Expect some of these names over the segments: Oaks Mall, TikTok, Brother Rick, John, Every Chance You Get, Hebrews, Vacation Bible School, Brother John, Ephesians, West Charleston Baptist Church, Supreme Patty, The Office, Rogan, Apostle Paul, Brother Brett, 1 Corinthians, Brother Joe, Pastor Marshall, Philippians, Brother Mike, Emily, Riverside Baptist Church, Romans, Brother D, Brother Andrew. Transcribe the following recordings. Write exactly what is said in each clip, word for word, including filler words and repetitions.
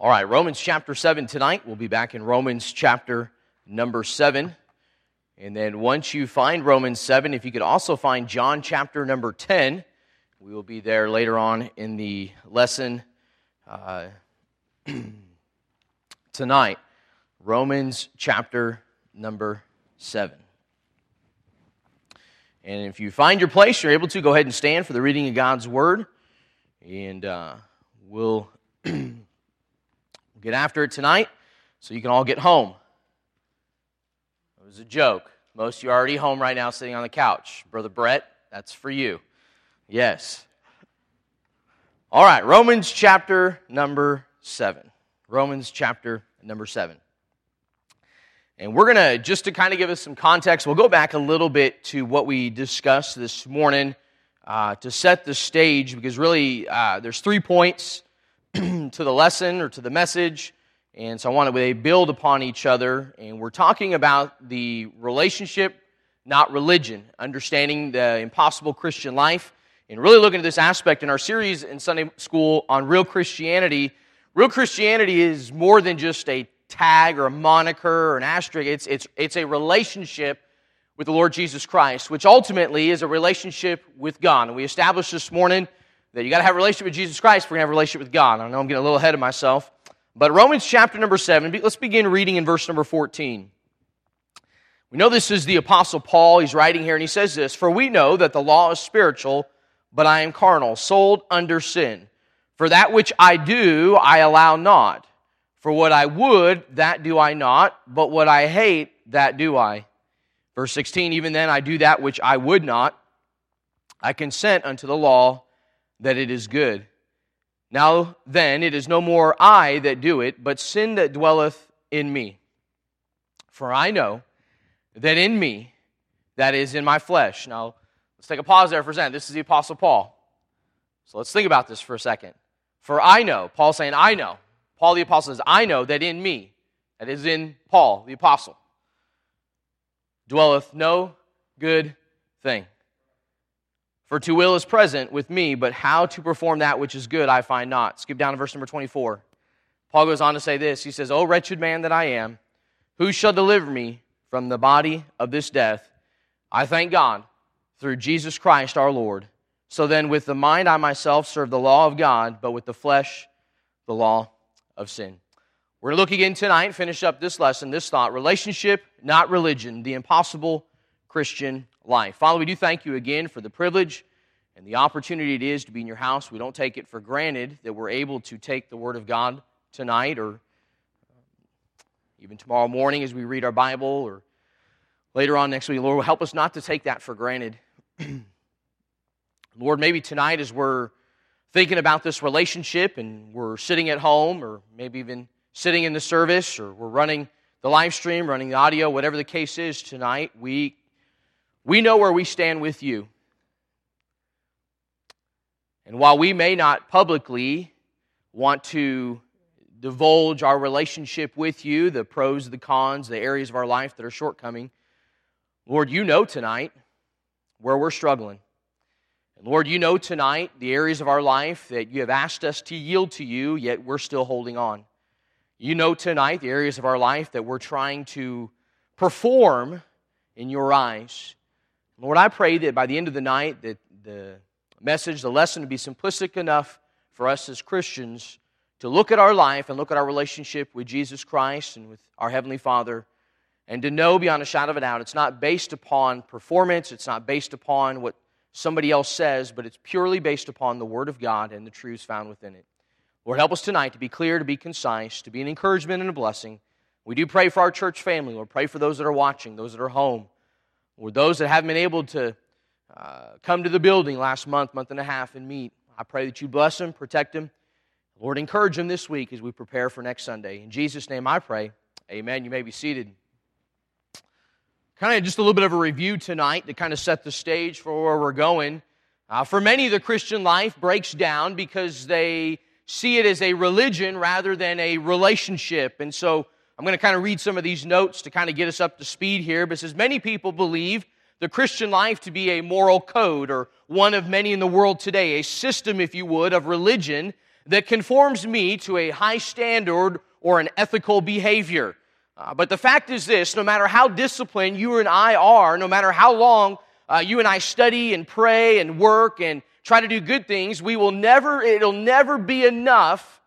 All right, Romans chapter seven tonight. We'll be back in Romans chapter number seven. And then once you find Romans seven, if you could also find John chapter number ten, we will be there later on in the lesson uh, tonight. Romans chapter number seven. And if you find your place, you're able to go ahead and stand for the reading of God's Word. And uh, we'll get after it tonight so you can all get home. It was a joke. Most of you are already home right now sitting on the couch. Brother Brett, that's for you. Yes. All right, Romans chapter number seven. Romans chapter number seven. And we're going to, just to kind of give us some context, we'll go back a little bit to what we discussed this morning uh, to set the stage, because really uh, there's three points to the lesson or to the message, and so I want to they build upon each other, and we're talking about the relationship, not religion, understanding the impossible Christian life, and really looking at this aspect in our series in Sunday school on real Christianity. Real Christianity is more than just a tag or a moniker or an asterisk. It's, it's, it's a relationship with the Lord Jesus Christ, which ultimately is a relationship with God. And we established this morning that you got to have a relationship with Jesus Christ if we're going to have a relationship with God. I know I'm getting a little ahead of myself. But Romans chapter number seven, let's begin reading in verse number fourteen. We know this is the Apostle Paul. He's writing here and he says this, "For we know that the law is spiritual, but I am carnal, sold under sin. For that which I do, I allow not. For what I would, that do I not, but what I hate, that do I." Verse sixteen, "Even then I do that which I would not. I consent unto the law that it is good. Now then, it is no more I that do it, but sin that dwelleth in me. For I know that in me, that is in my flesh." Now, let's take a pause there for a second. This is the Apostle Paul. So let's think about this for a second. For I know, Paul's saying, I know. Paul the Apostle says, I know that in me, that is in Paul the Apostle, dwelleth no good thing. For to will is present with me, but how to perform that which is good I find not. Skip down to verse number twenty-four. Paul goes on to say this. He says, "O wretched man that I am, who shall deliver me from the body of this death? I thank God through Jesus Christ our Lord. So then with the mind I myself serve the law of God, but with the flesh the law of sin." We're going to look again tonight, finish up this lesson, this thought, relationship, not religion, the impossible Christian life. Father, we do thank you again for the privilege and the opportunity it is to be in your house. We don't take it for granted that we're able to take the Word of God tonight or even tomorrow morning as we read our Bible or later on next week. Lord, help us not to take that for granted. Lord, maybe tonight as we're thinking about this relationship and we're sitting at home or maybe even sitting in the service or we're running the live stream, running the audio, whatever the case is tonight, we we know where we stand with you. And while we may not publicly want to divulge our relationship with you, the pros, the cons, the areas of our life that are shortcoming, Lord, you know tonight where we're struggling. Lord, you know tonight the areas of our life that you have asked us to yield to you, yet we're still holding on. You know tonight the areas of our life that we're trying to perform in your eyes. Lord, I pray that by the end of the night that the message, the lesson would be simplistic enough for us as Christians to look at our life and look at our relationship with Jesus Christ and with our Heavenly Father and to know beyond a shadow of a doubt it's not based upon performance, it's not based upon what somebody else says, but it's purely based upon the Word of God and the truths found within it. Lord, help us tonight to be clear, to be concise, to be an encouragement and a blessing. We do pray for our church family. Lord, pray for those that are watching, those that are home, or those that haven't been able to uh, come to the building last month, month and a half, and meet. I pray that you bless them, protect them. Lord, encourage them this week as we prepare for next Sunday. In Jesus' name I pray, amen. You may be seated. Kind of just a little bit of a review tonight to kind of set the stage for where we're going. Uh, for many, the Christian life breaks down because they see it as a religion rather than a relationship. And so I'm going to kind of read some of these notes to kind of get us up to speed here. But it says, many people believe the Christian life to be a moral code or one of many in the world today, a system, if you would, of religion that conforms me to a high standard or an ethical behavior. Uh, but the fact is this, no matter how disciplined you and I are, no matter how long uh, you and I study and pray and work and try to do good things, we will never, it'll never be enough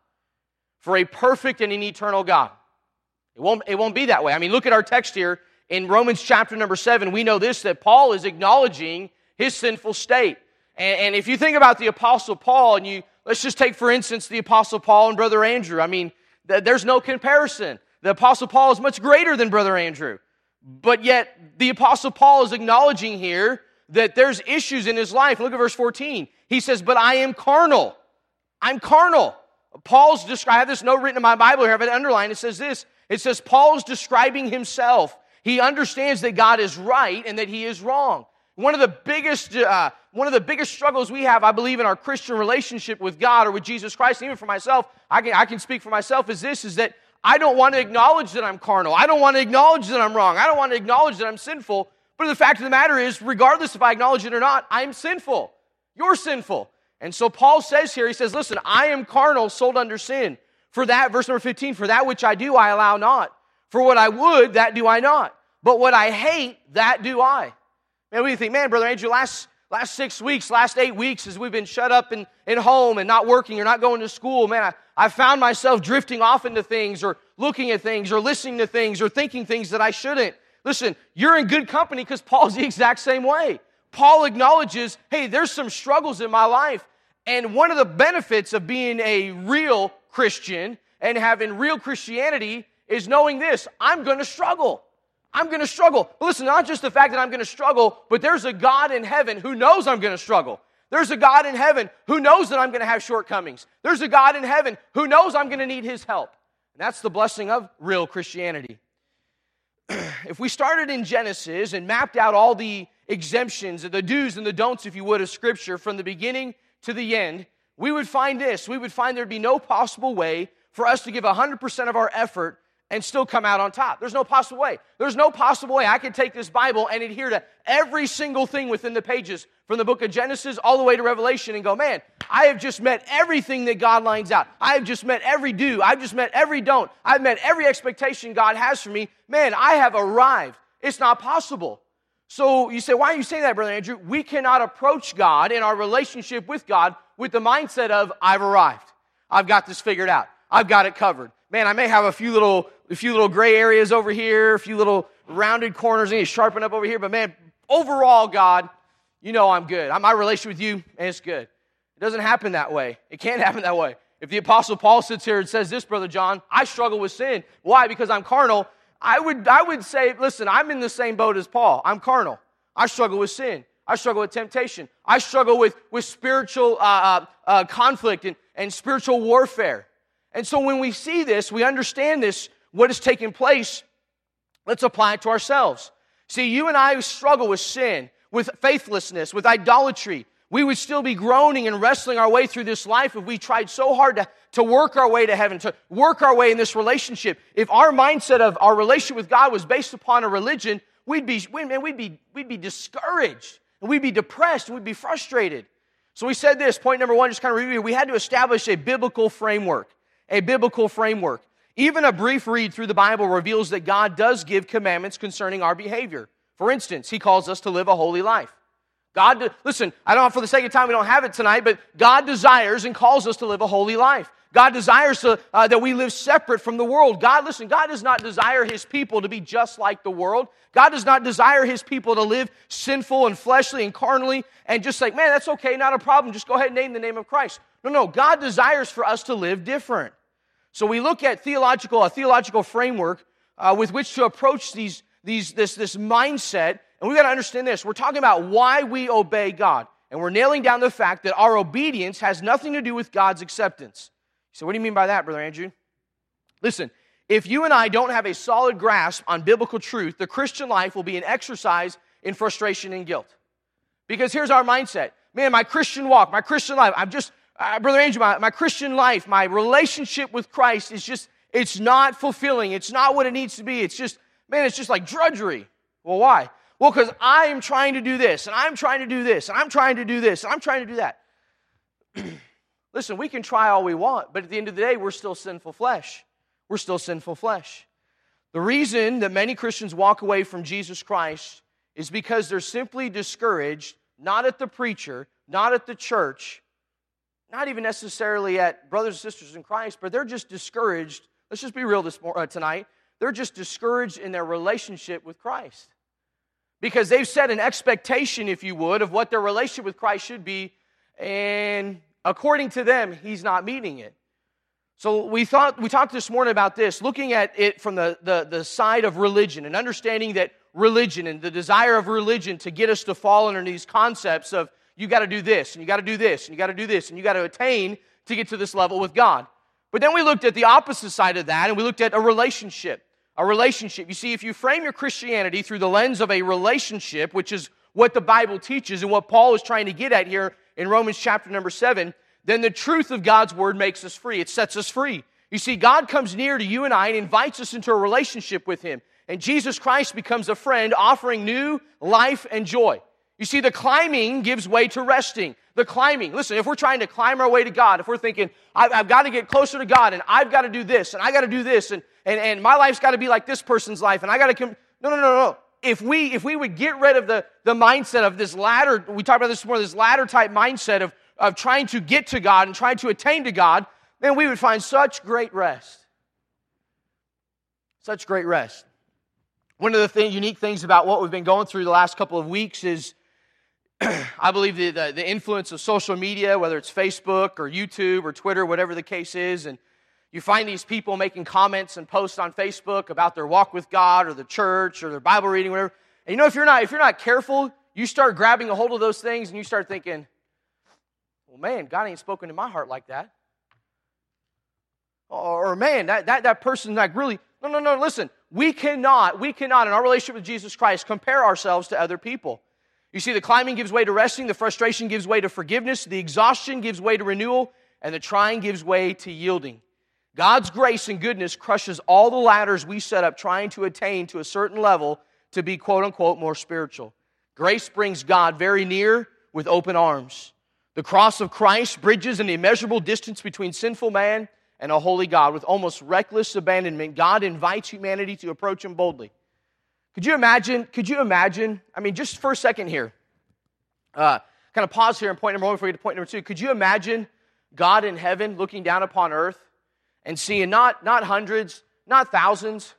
for a perfect and an eternal God. It won't, it won't be that way. I mean, look at our text here in Romans chapter number seven. We know this, that Paul is acknowledging his sinful state. And, and if you think about the Apostle Paul, and you let's just take, for instance, the Apostle Paul and Brother Andrew. I mean, th- there's no comparison. The Apostle Paul is much greater than Brother Andrew. But yet, the Apostle Paul is acknowledging here that there's issues in his life. Look at verse fourteen. He says, but I am carnal. I'm carnal. Paul's describing, I have this note written in my Bible here, I have it underlined. It says this. It says, Paul's describing himself. He understands that God is right and that he is wrong. One of the biggest, uh, one of the biggest struggles we have, I believe, in our Christian relationship with God or with Jesus Christ, and even for myself, I can, I can speak for myself, is this, is that I don't want to acknowledge that I'm carnal. I don't want to acknowledge that I'm wrong. I don't want to acknowledge that I'm sinful. But the fact of the matter is, regardless if I acknowledge it or not, I'm sinful. You're sinful. And so Paul says here, he says, listen, I am carnal, sold under sin. For that, verse number fifteen, for that which I do, I allow not. For what I would, that do I not. But what I hate, that do I. Man, we think, man, Brother Andrew, last last six weeks, last eight weeks, as we've been shut up and at home and not working or not going to school, man, I, I found myself drifting off into things or looking at things or listening to things or thinking things that I shouldn't. Listen, you're in good company because Paul's the exact same way. Paul acknowledges, hey, there's some struggles in my life. And one of the benefits of being a real Christian and having real Christianity is knowing this, I'm going to struggle. I'm going to struggle. But listen, not just the fact that I'm going to struggle, but there's a God in heaven who knows I'm going to struggle. There's a God in heaven who knows that I'm going to have shortcomings. There's a God in heaven who knows I'm going to need his help. And that's the blessing of real Christianity. If we started in Genesis and mapped out all the exemptions, the do's and the don'ts, if you would, of Scripture from the beginning to the end, we would find this. We would find there'd be no possible way for us to give one hundred percent of our effort and still come out on top. There's no possible way. There's no possible way I could take this Bible and adhere to every single thing within the pages from the book of Genesis all the way to Revelation and go, man, I have just met everything that God lines out. I have just met every do. I've just met every don't. I've met every expectation God has for me. Man, I have arrived. It's not possible. So you say, why are you saying that, Brother Andrew? We cannot approach God in our relationship with God with the mindset of, I've arrived. I've got this figured out. I've got it covered. Man, I may have a few little a few little gray areas over here, a few little rounded corners, I need to sharpen up over here. But man, overall, God, you know I'm good. My relationship with you, man, it's good. It doesn't happen that way. It can't happen that way. If the Apostle Paul sits here and says this, Brother John, I struggle with sin. Why? Because I'm carnal. I would, I would say, listen, I'm in the same boat as Paul. I'm carnal. I struggle with sin. I struggle with temptation. I struggle with, with spiritual uh, uh, conflict and, and spiritual warfare. And so when we see this, we understand this, what is taking place, let's apply it to ourselves. See, you and I struggle with sin, with faithlessness, with idolatry. We would still be groaning and wrestling our way through this life if we tried so hard to, to work our way to heaven, to work our way in this relationship. If our mindset of our relationship with God was based upon a religion, we'd be, man, we'd be, we'd be discouraged, and we'd be depressed, and we'd be frustrated. So we said this, point number one, just kind of review, we had to establish a biblical framework. A biblical framework. Even a brief read through the Bible reveals that God does give commandments concerning our behavior. For instance, he calls us to live a holy life. God, de- listen, I don't, for the sake of time, we don't have it tonight, but God desires and calls us to live a holy life. God desires to, uh, that we live separate from the world. God, listen, God does not desire his people to be just like the world. God does not desire his people to live sinful and fleshly and carnally and just like, man, that's okay, not a problem, just go ahead and name the name of Christ. No, no, God desires for us to live different. So we look at theological, a theological framework uh, with which to approach these, these, this, this mindset. And we've got to understand this. We're talking about why we obey God. And we're nailing down the fact that our obedience has nothing to do with God's acceptance. So what do you mean by that, Brother Andrew? Listen, if you and I don't have a solid grasp on biblical truth, the Christian life will be an exercise in frustration and guilt. Because here's our mindset. Man, my Christian walk, my Christian life, I'm just... Uh, Brother Andrew, my, my Christian life, my relationship with Christ is just, it's not fulfilling. It's not what it needs to be. It's just, man, it's just like drudgery. Well, why? Well, because I am trying to do this, and I'm trying to do this, and I'm trying to do this, and I'm trying to do that. Listen, we can try all we want, but at the end of the day, we're still sinful flesh. We're still sinful flesh. The reason that many Christians walk away from Jesus Christ is because they're simply discouraged, not at the preacher, not at the church, not even necessarily at brothers and sisters in Christ, but they're just discouraged. Let's just be real this morning, uh, tonight. They're just discouraged in their relationship with Christ because they've set an expectation, if you would, of what their relationship with Christ should be, and according to them, he's not meeting it. So we thought we talked this morning about this, looking at it from the, the, the side of religion and understanding that religion and the desire of religion to get us to fall under these concepts of you got to do this, and you got to do this, and you got to do this, and you got to attain to get to this level with God. But then we looked at the opposite side of that, and we looked at a relationship. A relationship. You see, if you frame your Christianity through the lens of a relationship, which is what the Bible teaches and what Paul is trying to get at here in Romans chapter number seven, then the truth of God's word makes us free. It sets us free. You see, God comes near to you and I and invites us into a relationship with him. And Jesus Christ becomes a friend offering new life and joy. You see, the climbing gives way to resting. The climbing. Listen, if we're trying to climb our way to God, if we're thinking, I've, I've got to get closer to God, and I've got to do this, and I've got to do this, and, and, and my life's got to be like this person's life, and I've got to come. No, no, no, no. If we if we would get rid of the, the mindset of this ladder, we talked about this more, this ladder-type mindset of of trying to get to God and trying to attain to God, then we would find such great rest. Such great rest. One of the thing, unique things about what we've been going through the last couple of weeks is, I believe, the, the, the influence of social media, whether it's Facebook or YouTube or Twitter, whatever the case is, and you find these people making comments and posts on Facebook about their walk with God or the church or their Bible reading, whatever. And you know, if you're not, if you're not careful, you start grabbing a hold of those things and you start thinking, well, man, God ain't spoken to my heart like that. Or, man, that, that, that person's like really, no, no, no, listen. We cannot, we cannot, in our relationship with Jesus Christ, compare ourselves to other people. You see, the climbing gives way to resting, the frustration gives way to forgiveness, the exhaustion gives way to renewal, and the trying gives way to yielding. God's grace and goodness crushes all the ladders we set up trying to attain to a certain level to be, quote-unquote, more spiritual. Grace brings God very near with open arms. The cross of Christ bridges an immeasurable distance between sinful man and a holy God. With almost reckless abandonment, God invites humanity to approach him boldly. Could you imagine, could you imagine, I mean, just for a second here, uh, kind of pause here in point number one before we get to point number two. Could you imagine God in heaven looking down upon earth and seeing not, not hundreds, not thousands,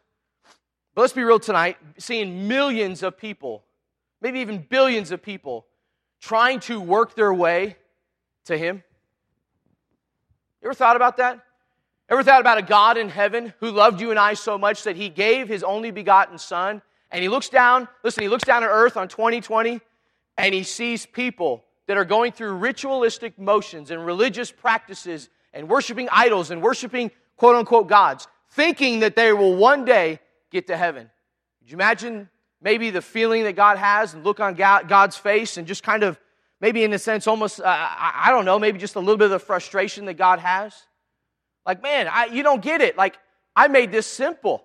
but let's be real tonight, seeing millions of people, maybe even billions of people trying to work their way to him? You ever thought about that? Ever thought about a God in heaven who loved you and I so much that he gave his only begotten son? And he looks down, listen, he looks down at earth on twenty twenty, and he sees people that are going through ritualistic motions and religious practices and worshiping idols and worshiping quote-unquote gods, thinking that they will one day get to heaven. Could you imagine maybe the feeling that God has and look on God's face and just kind of, maybe in a sense, almost, uh, I don't know, maybe just a little bit of the frustration that God has? Like, man, I, you don't get it. Like, I made this simple.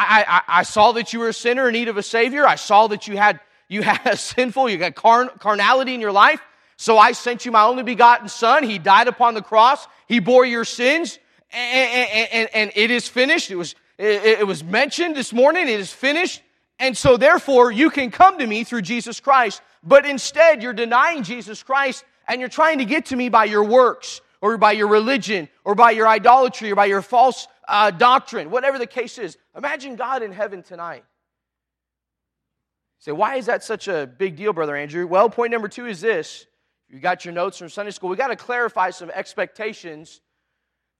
I, I I saw that you were a sinner in need of a Savior. I saw that you had you had a sinful, you got carn, carnality in your life. So I sent you my only begotten Son. He died upon the cross. He bore your sins, and, and, and, and it is finished. It was it, it was mentioned this morning. It is finished. And so, therefore, you can come to me through Jesus Christ, but instead you're denying Jesus Christ and you're trying to get to me by your works or by your religion or by your idolatry or by your false uh, doctrine, whatever the case is. Imagine God in heaven tonight. You say, why is that such a big deal, Brother Andrew? Well, point number two is this. You got your notes from Sunday school. We got to clarify some expectations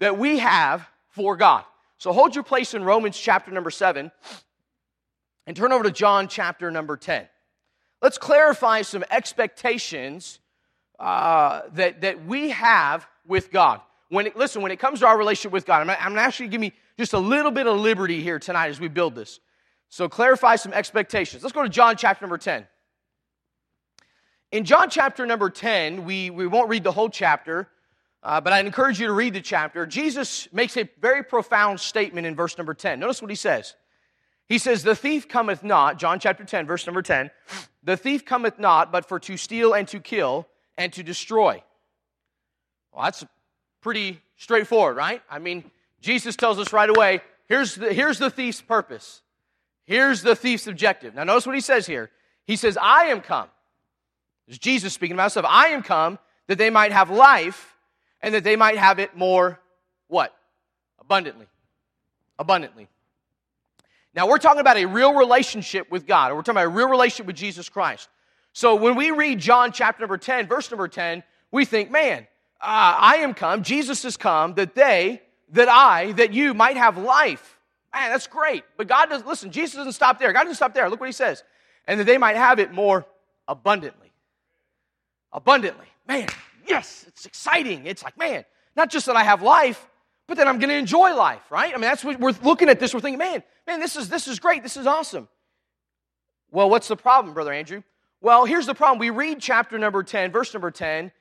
that we have for God. So hold your place in Romans chapter number seven. And turn over to John chapter number ten. Let's clarify some expectations uh, that, that we have with God. When it, listen, when it comes to our relationship with God, I'm going to ask you to give me just a little bit of liberty here tonight as we build this. So clarify some expectations. Let's go to John chapter number ten. In John chapter number ten, we, we won't read the whole chapter, uh, but I encourage you to read the chapter. Jesus makes a very profound statement in verse number ten. Notice what he says. He says, the thief cometh not, John chapter ten, verse number ten, the thief cometh not but for to steal and to kill and to destroy. Well, that's pretty straightforward, right? I mean, Jesus tells us right away, here's the, here's the thief's purpose. Here's the thief's objective. Now, notice what he says here. He says, I am come. It's Jesus speaking about himself. I am come that they might have life and that they might have it more, what? Abundantly. Abundantly. Now, we're talking about a real relationship with God. Or we're talking about a real relationship with Jesus Christ. So when we read John chapter number ten, verse number ten, we think, man, uh, I am come, Jesus has come, that they, that I, that you might have life. Man, that's great. But God doesn't, listen, Jesus doesn't stop there. God doesn't stop there. Look what he says. And that they might have it more abundantly. Abundantly. Man, yes, it's exciting. It's like, man, not just that I have life, but then I'm going to enjoy life, right? I mean, that's what we're looking at this. We're thinking, man, man, this is this is great. This is awesome. Well, what's the problem, Brother Andrew? Well, here's the problem. We read chapter number ten, verse number ten,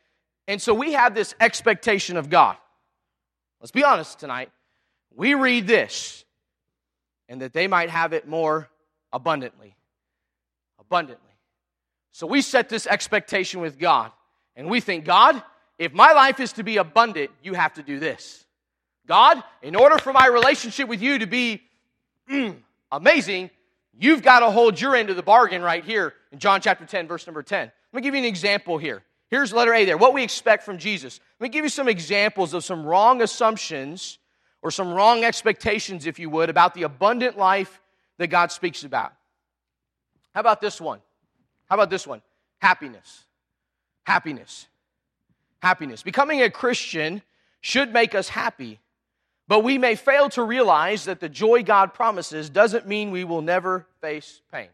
and so we have this expectation of God. Let's be honest tonight. We read this, and that they might have it more abundantly. Abundantly. So we set this expectation with God, and we think, God, if my life is to be abundant, you have to do this. God, in order for my relationship with you to be mm, amazing, you've got to hold your end of the bargain right here in John chapter ten, verse number ten. Let me give you an example here. Here's letter A there, what we expect from Jesus. Let me give you some examples of some wrong assumptions or some wrong expectations, if you would, about the abundant life that God speaks about. How about this one? How about this one? Happiness. Happiness. Happiness. Becoming a Christian should make us happy. But we may fail to realize that the joy God promises doesn't mean we will never face pain.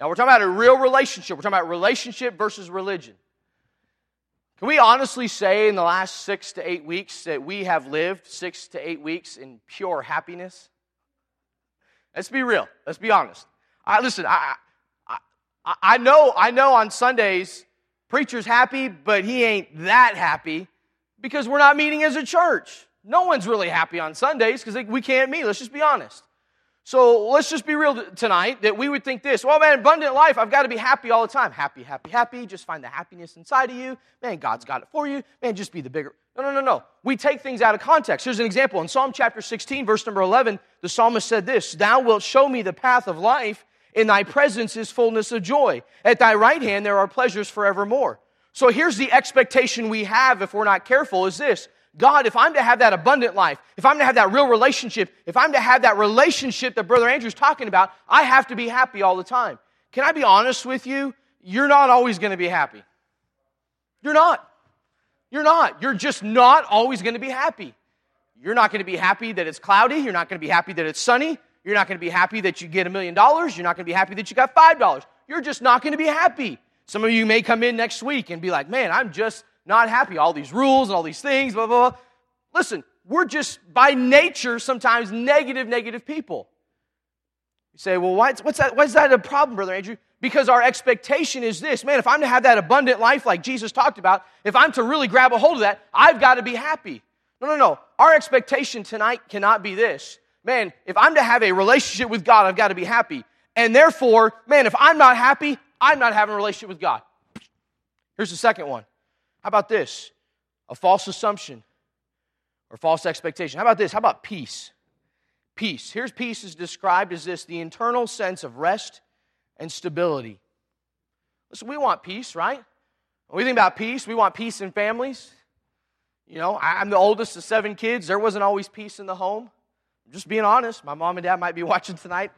Now, we're talking about a real relationship. We're talking about relationship versus religion. Can we honestly say in the last six to eight weeks that we have lived six to eight weeks in pure happiness? Let's be real. Let's be honest. I, listen, I, I, I, know, I know on Sundays, preacher's happy, but he ain't that happy because we're not meeting as a church. No one's really happy on Sundays because we can't meet. Let's just be honest. So let's just be real tonight that we would think this. Well, man, abundant life, I've got to be happy all the time. Happy, happy, happy. Just find the happiness inside of you. Man, God's got it for you. Man, just be the bigger. No, no, no, no. We take things out of context. Here's an example. In Psalm chapter sixteen, verse number eleven, the psalmist said this, Thou wilt show me the path of life. In thy presence is fullness of joy. At thy right hand there are pleasures forevermore. So here's the expectation we have if we're not careful is this. God, if I'm to have that abundant life, if I'm to have that real relationship, if I'm to have that relationship that Brother Andrew's talking about, I have to be happy all the time. Can I be honest with you? You're not always going to be happy. You're not. You're not. You're just not always going to be happy. You're not going to be happy that it's cloudy. You're not going to be happy that it's sunny. You're not going to be happy that you get a million dollars. You're not going to be happy that you got five dollars. You're just not going to be happy. Some of you may come in next week and be like, man, I'm just not happy, all these rules and all these things, blah, blah, blah. Listen, we're just by nature sometimes negative, negative people. You say, well, why, what's that, why is that a problem, Brother Andrew? Because our expectation is this. Man, if I'm to have that abundant life like Jesus talked about, if I'm to really grab a hold of that, I've got to be happy. No, no, no. Our expectation tonight cannot be this. Man, if I'm to have a relationship with God, I've got to be happy. And therefore, man, if I'm not happy, I'm not having a relationship with God. Here's the second one. How about this? A false assumption or false expectation. How about this? How about peace? Peace. Here's peace is described as this, the internal sense of rest and stability. Listen, we want peace, right? When we think about peace, we want peace in families. You know, I'm the oldest of seven kids. There wasn't always peace in the home. I'm just being honest. My mom and dad might be watching tonight.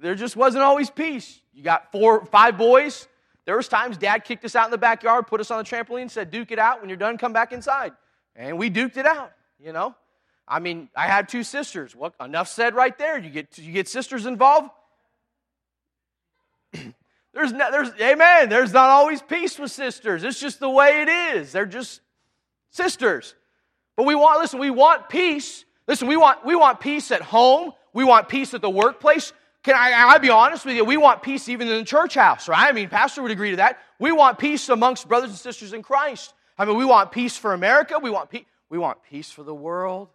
There just wasn't always peace. You got four, five boys. There was times Dad kicked us out in the backyard, put us on the trampoline, said, duke it out. When you're done, come back inside. And we duked it out, you know. I mean, I had two sisters. Well, enough said right there. You get you get sisters involved. there's no, there's amen. There's not always peace with sisters. It's just the way it is. They're just sisters. But we want, listen, we want peace. Listen, we want we want peace at home. We want peace at the workplace. Can I, I'll be honest with you, we want peace even in the church house, right? I mean, Pastor would agree to that. We want peace amongst brothers and sisters in Christ. I mean, we want peace for America. We want, pe- we want peace for the world.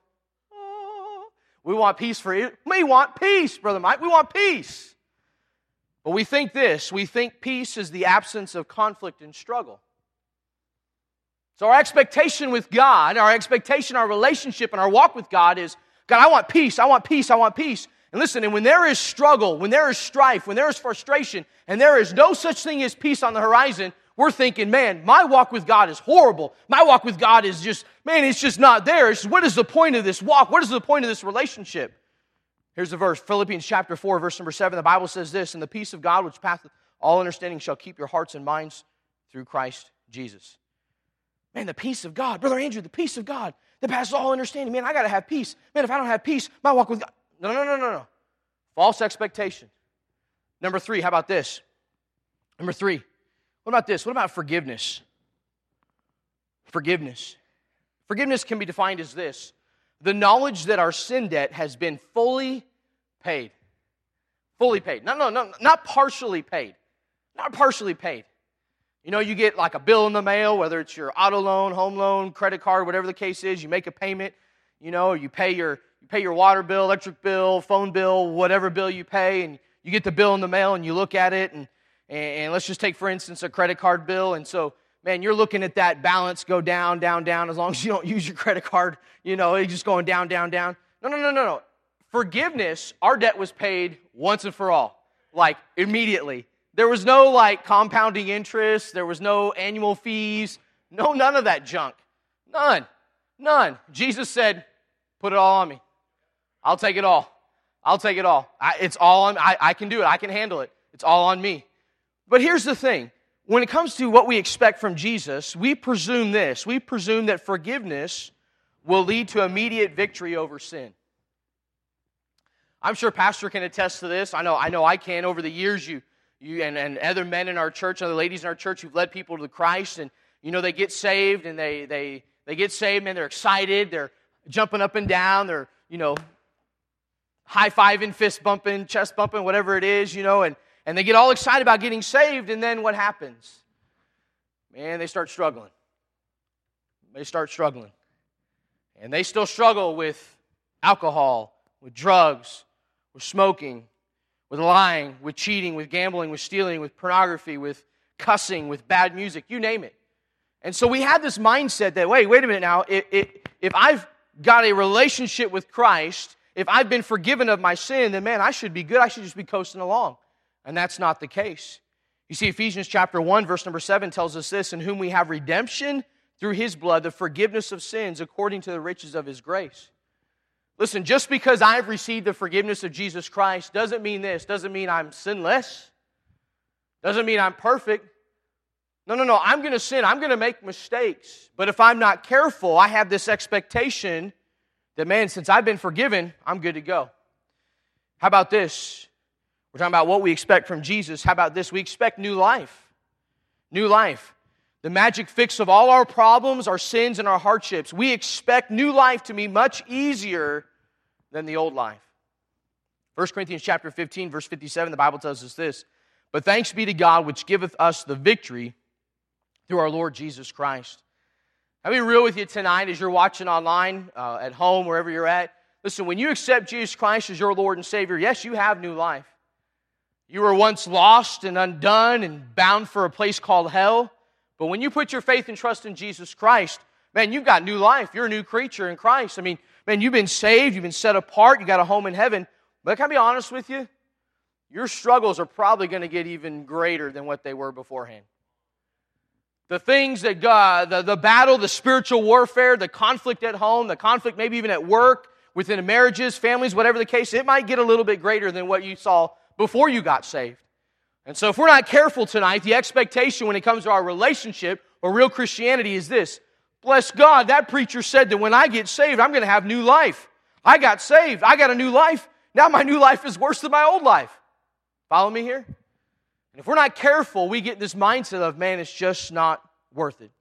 Oh, we want peace for it. We want peace, Brother Mike. We want peace. But we think this. We think peace is the absence of conflict and struggle. So our expectation with God, our expectation, our relationship, and our walk with God is, God, I want peace, I want peace, I want peace. And listen, and when there is struggle, when there is strife, when there is frustration, and there is no such thing as peace on the horizon, we're thinking, man, my walk with God is horrible. My walk with God is just, man, it's just not there. It's just, what is the point of this walk? What is the point of this relationship? Here's the verse, Philippians chapter four, verse number seven. The Bible says this, and the peace of God, which passeth all understanding, shall keep your hearts and minds through Christ Jesus. Man, the peace of God. Brother Andrew, the peace of God that passes all understanding. Man, I got to have peace. Man, if I don't have peace, my walk with God. No, no, no, no, no. False expectation. Number three, how about this? Number three, what about this? What about forgiveness? Forgiveness. Forgiveness can be defined as this: the knowledge that our sin debt has been fully paid. Fully paid. No, no, no, not partially paid. Not partially paid. You know, you get like a bill in the mail, whether it's your auto loan, home loan, credit card, whatever the case is, you make a payment, you know, you pay your you pay your water bill, electric bill, phone bill, whatever bill you pay, and you get the bill in the mail and you look at it, and, and let's just take, for instance, a credit card bill, and so, man, you're looking at that balance go down, down, down, as long as you don't use your credit card, you know, it's just going down, down, down. No, no, no, no, no. Forgiveness, our debt was paid once and for all, like immediately. There was no, like, compounding interest. There was no annual fees. No, none of that junk. None. None. Jesus said, put it all on me. I'll take it all. I'll take it all. I, it's all on me. I, I can do it. I can handle it. It's all on me. But here's the thing. When it comes to what we expect from Jesus, we presume this. We presume that forgiveness will lead to immediate victory over sin. I'm sure Pastor can attest to this. I know I know I can. Over the years, you... You and, and other men in our church, other ladies in our church who've led people to Christ, and, you know, they get saved, and they they they get saved, man, they're excited, they're jumping up and down, they're, you know, high-fiving, fist-bumping, chest-bumping, whatever it is, you know, and, and they get all excited about getting saved, and then what happens? Man, they start struggling. They start struggling. And they still struggle with alcohol, with drugs, with smoking, with lying, with cheating, with gambling, with stealing, with pornography, with cussing, with bad music, you name it. And so we had this mindset that, wait, wait a minute now, it, it, if I've got a relationship with Christ, if I've been forgiven of my sin, then man, I should be good, I should just be coasting along. And that's not the case. You see, Ephesians chapter one, verse number seven tells us this, in whom we have redemption through His blood, the forgiveness of sins according to the riches of His grace. Listen, just because I've received the forgiveness of Jesus Christ doesn't mean this. Doesn't mean I'm sinless. Doesn't mean I'm perfect. No, no, no. I'm going to sin. I'm going to make mistakes. But if I'm not careful, I have this expectation that, man, since I've been forgiven, I'm good to go. How about this? We're talking about what we expect from Jesus. How about this? We expect new life. New life. The magic fix of all our problems, our sins, and our hardships. We expect new life to be much easier than the old life. First Corinthians chapter fifteen, verse fifty-seven, the Bible tells us this: but thanks be to God, which giveth us the victory through our Lord Jesus Christ. I'll be real with you tonight as you're watching online, uh, at home, wherever you're at. Listen, when you accept Jesus Christ as your Lord and Savior, yes, you have new life. You were once lost and undone and bound for a place called hell. But when you put your faith and trust in Jesus Christ, man, you've got new life. You're a new creature in Christ. I mean, man, you've been saved. You've been set apart. You've got a home in heaven. But can I be honest with you? Your struggles are probably going to get even greater than what they were beforehand. The things that God, the, the battle, the spiritual warfare, the conflict at home, the conflict maybe even at work, within marriages, families, whatever the case, it might get a little bit greater than what you saw before you got saved. And so if we're not careful tonight, the expectation when it comes to our relationship or real Christianity is this: bless God, that preacher said that when I get saved, I'm going to have new life. I got saved. I got a new life. Now my new life is worse than my old life. Follow me here? And if we're not careful, we get this mindset of, man, it's just not worth it.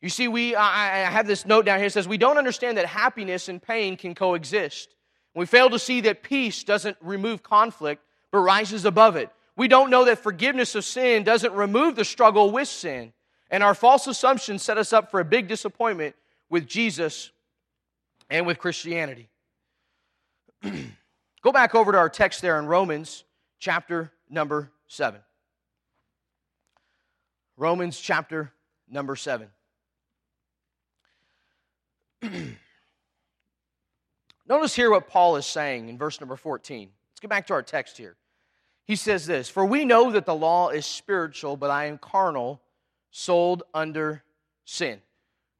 You see, we I, I have this note down here that says, we don't understand that happiness and pain can coexist. We fail to see that peace doesn't remove conflict, but rises above it. We don't know that forgiveness of sin doesn't remove the struggle with sin. And our false assumptions set us up for a big disappointment with Jesus and with Christianity. Go back over to our text there in Romans chapter number seven. Romans chapter number seven. Notice here what Paul is saying in verse number fourteen. Let's get back to our text here. He says this, "For we know that the law is spiritual, but I am carnal, sold under sin."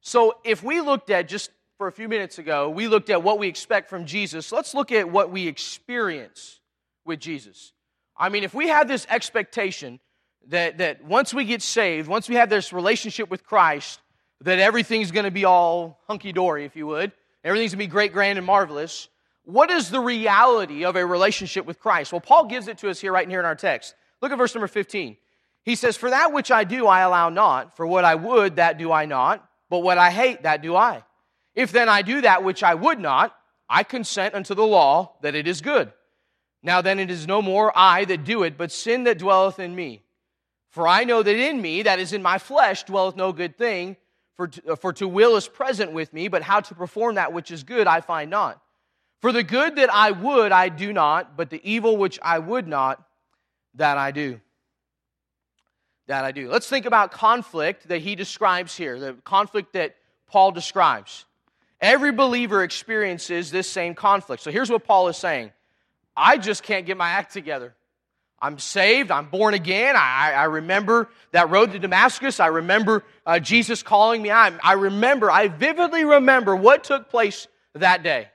So if we looked at, just for a few minutes ago, we looked at what we expect from Jesus. Let's look at what we experience with Jesus. I mean, if we have this expectation that, that once we get saved, once we have this relationship with Christ, that everything's going to be all hunky-dory, if you would. Everything's going to be great, grand, and marvelous. What is the reality of a relationship with Christ? Well, Paul gives it to us here, right here in our text. Look at verse number fifteen. He says, "For that which I do, I allow not. For what I would, that do I not. But what I hate, that do I. If then I do that which I would not, I consent unto the law that it is good. Now then it is no more I that do it, but sin that dwelleth in me. For I know that in me, that is in my flesh, dwelleth no good thing. For to, for to will is present with me, but how to perform that which is good I find not. For the good that I would I do not, but the evil which I would not, that I do. That I do." Let's think about conflict that he describes here, the conflict that Paul describes. Every believer experiences this same conflict. So here's what Paul is saying. I just can't get my act together. I'm saved, I'm born again, I, I remember that road to Damascus, I remember uh, Jesus calling me, I, I remember, I vividly remember what took place that day.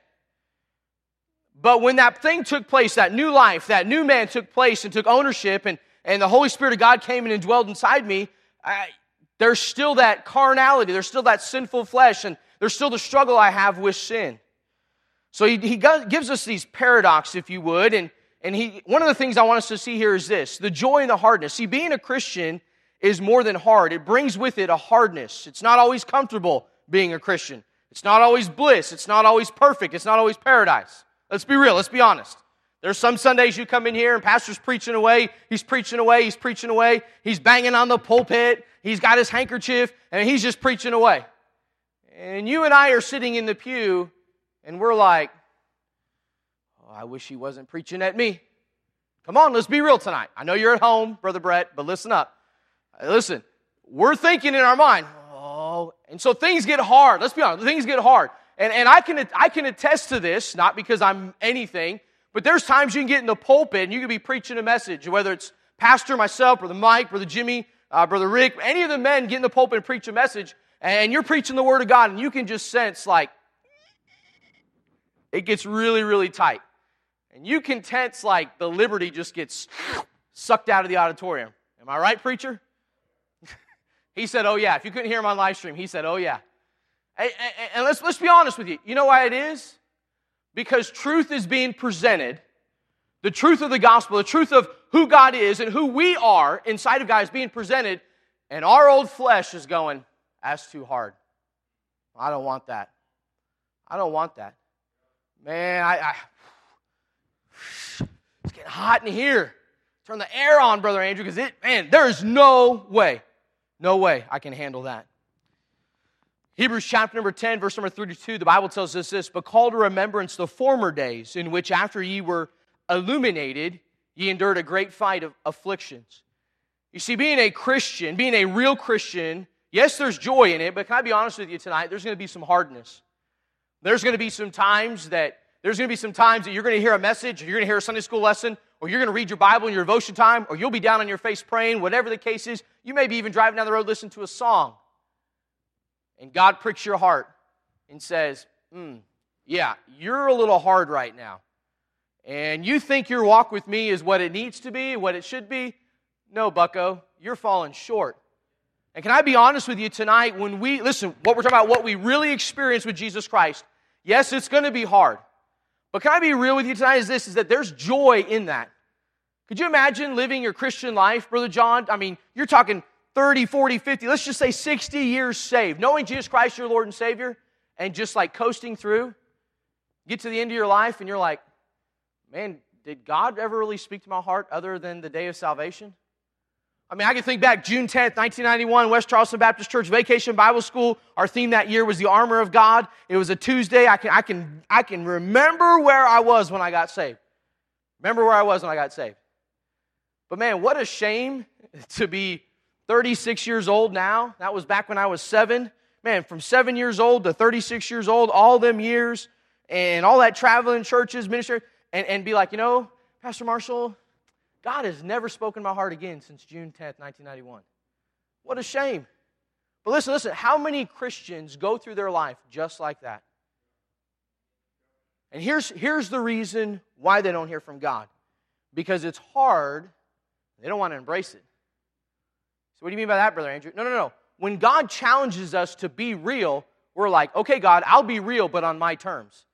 But when that thing took place, that new life, that new man took place and took ownership, and, and the Holy Spirit of God came in and dwelled inside me, I, there's still that carnality, there's still that sinful flesh, and there's still the struggle I have with sin. So he, he gives us these paradoxes, if you would, and And he, one of the things I want us to see here is this, the joy and the hardness. See, being a Christian is more than hard. It brings with it a hardness. It's not always comfortable being a Christian. It's not always bliss. It's not always perfect. It's not always paradise. Let's be real. Let's be honest. There's some Sundays you come in here and pastor's preaching away. He's preaching away. He's preaching away. He's banging on the pulpit. He's got his handkerchief, and he's just preaching away. And you and I are sitting in the pew, and we're like, I wish he wasn't preaching at me. Come on, let's be real tonight. I know you're at home, Brother Brett, but listen up. Listen, we're thinking in our mind, oh, and so things get hard. Let's be honest, things get hard. And, and I can I can attest to this, not because I'm anything, but there's times you can get in the pulpit and you can be preaching a message, whether it's Pastor, myself, Brother Mike, Brother Jimmy, uh, Brother Rick, any of the men get in the pulpit and preach a message, and you're preaching the Word of God, and you can just sense, like, it gets really, really tight. And you can tense like the liberty just gets sucked out of the auditorium. Am I right, preacher? He said, oh, yeah. If you couldn't hear him on live stream, he said, oh, yeah. And, and, and let's, let's be honest with you. You know why it is? Because truth is being presented. The truth of the gospel, the truth of who God is and who we are inside of God is being presented. And our old flesh is going, that's too hard. I don't want that. I don't want that. Man, I... I it's getting hot in here. Turn the air on, Brother Andrew, because it, man, there is no way, no way I can handle that. Hebrews chapter number ten, verse number thirty-two, the Bible tells us this, "But call to remembrance the former days in which after ye were illuminated, ye endured a great fight of afflictions." You see, being a Christian, being a real Christian, yes, there's joy in it, but can I be honest with you tonight? There's going to be some hardness. There's going to be some times that There's going to be some times that you're going to hear a message, or you're going to hear a Sunday school lesson, or you're going to read your Bible in your devotion time, or you'll be down on your face praying, whatever the case is. You may be even driving down the road listening to a song. And God pricks your heart and says, hmm, yeah, you're a little hard right now. And you think your walk with me is what it needs to be, what it should be. No, bucko, you're falling short. And can I be honest with you tonight when we, listen, what we're talking about, what we really experience with Jesus Christ, yes, it's going to be hard. But can I be real with you tonight is this, is that there's joy in that. Could you imagine living your Christian life, Brother John? I mean, you're talking thirty, forty, fifty, let's just say sixty years saved, knowing Jesus Christ, your Lord and Savior, and just like coasting through. Get to the end of your life, and you're like, man, did God ever really speak to my heart other than the day of salvation? I mean, I can think back, June tenth, nineteen ninety-one, West Charleston Baptist Church, Vacation Bible School. Our theme that year was the armor of God. It was a Tuesday. I can, I can, I can remember where I was when I got saved. Remember where I was when I got saved. But man, what a shame to be thirty-six years old now. That was back when I was seven. man, from seven years old to thirty-six years old, all them years, and all that traveling, churches, ministry, and, and be like, you know, Pastor Marshall, God has never spoken my heart again since June tenth, nineteen ninety-one. What a shame. But listen, listen, how many Christians go through their life just like that? And here's, here's the reason why they don't hear from God. Because it's hard, they don't want to embrace it. So what do you mean by that, Brother Andrew? No, no, no. When God challenges us to be real, we're like, okay, God, I'll be real, but on my terms.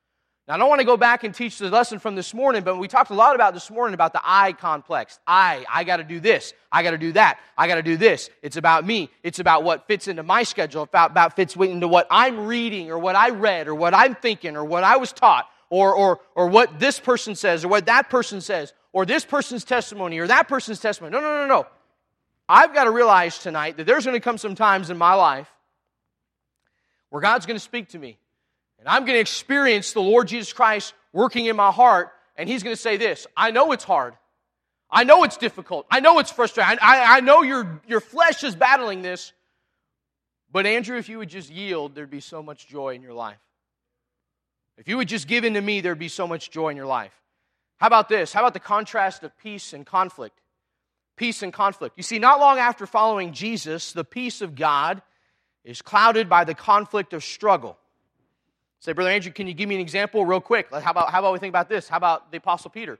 Now, I don't want to go back and teach the lesson from this morning, but we talked a lot about this morning about the I complex. I, I got to do this. I got to do that. I got to do this. It's about me. It's about what fits into my schedule, about, about fits into what I'm reading or what I read or what I'm thinking or what I was taught or, or, or what this person says or what that person says or this person's testimony or that person's testimony. No, no, no, no. I've got to realize tonight that there's going to come some times in my life where God's going to speak to me. And I'm going to experience the Lord Jesus Christ working in my heart, and He's going to say this, I know it's hard. I know it's difficult. I know it's frustrating. I, I know your, your flesh is battling this. But Andrew, if you would just yield, there'd be so much joy in your life. If you would just give in to me, there'd be so much joy in your life. How about this? How about the contrast of peace and conflict? Peace and conflict. You see, not long after following Jesus, the peace of God is clouded by the conflict of struggle. Say, Brother Andrew, can you give me an example real quick? How about, how about we think about this? How about the Apostle Peter?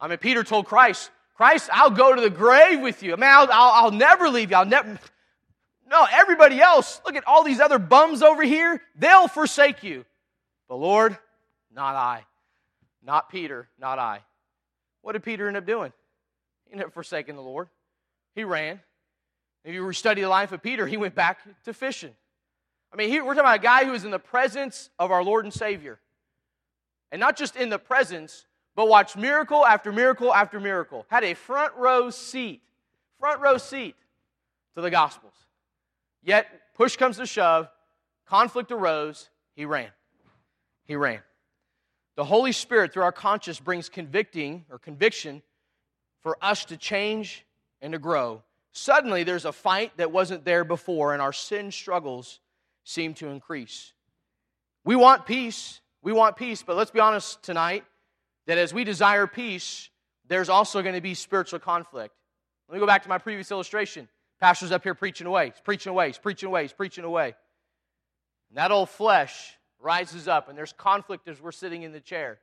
I mean, Peter told Christ, Christ, I'll go to the grave with you. I mean, I'll, I'll, I'll never leave you. I'll never. No, everybody else, look at all these other bums over here. They'll forsake you. But Lord, not I. Not Peter, not I. What did Peter end up doing? He ended up forsaking the Lord. He ran. If you study the life of Peter, he went back to fishing. I mean, he, we're talking about a guy who was in the presence of our Lord and Savior. And not just in the presence, but watched miracle after miracle after miracle. Had a front row seat, front row seat to the Gospels. Yet, push comes to shove, conflict arose, he ran. He ran. The Holy Spirit, through our conscience, brings convicting or conviction for us to change and to grow. Suddenly, there's a fight that wasn't there before, and our sin struggles seem to increase. We want peace. We want peace, but let's be honest tonight that as we desire peace, there's also going to be spiritual conflict. Let me go back to my previous illustration. Pastor's up here preaching away. He's preaching away. He's preaching away. He's preaching away. And that old flesh rises up, and there's conflict as we're sitting in the chair.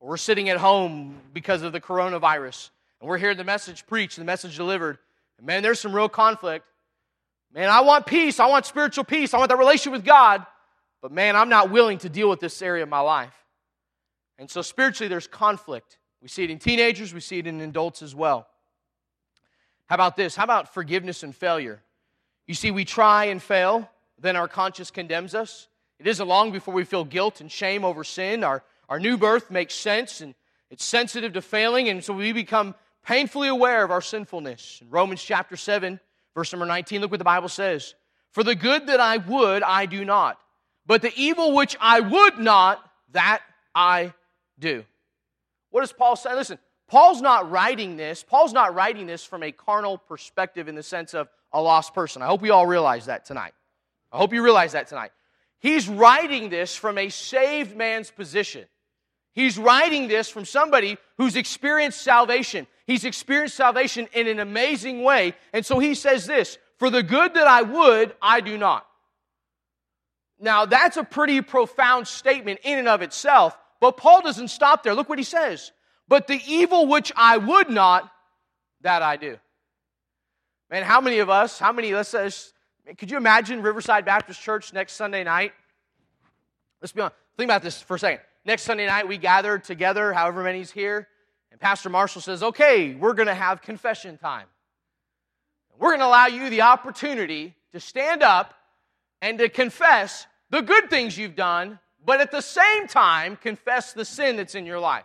Or we're sitting at home because of the coronavirus, and we're hearing the message preached and the message delivered. And man, there's some real conflict. Man, I want peace. I want spiritual peace. I want that relationship with God. But man, I'm not willing to deal with this area of my life. And so spiritually, there's conflict. We see it in teenagers. We see it in adults as well. How about this? How about forgiveness and failure? You see, we try and fail. Then our conscience condemns us. It isn't long before we feel guilt and shame over sin. Our, our new birth makes sense, and it's sensitive to failing. And so we become painfully aware of our sinfulness. In Romans chapter seven, verse number nineteen, look what the Bible says. For the good that I would, I do not. But the evil which I would not, that I do. What does Paul say? Listen, Paul's not writing this. Paul's not writing this from a carnal perspective in the sense of a lost person. I hope we all realize that tonight. I hope you realize that tonight. He's writing this from a saved man's position. He's writing this from somebody who's experienced salvation. He's experienced salvation in an amazing way. And so he says this, for the good that I would, I do not. Now, that's a pretty profound statement in and of itself. But Paul doesn't stop there. Look what he says. But the evil which I would not, that I do. Man, how many of us, how many, let's say, could you imagine Riverside Baptist Church next Sunday night? Let's be honest. Think about this for a second. Next Sunday night, we gather together, however many's here, and Pastor Marshall says, okay, we're going to have confession time. We're going to allow you the opportunity to stand up and to confess the good things you've done, but at the same time, confess the sin that's in your life.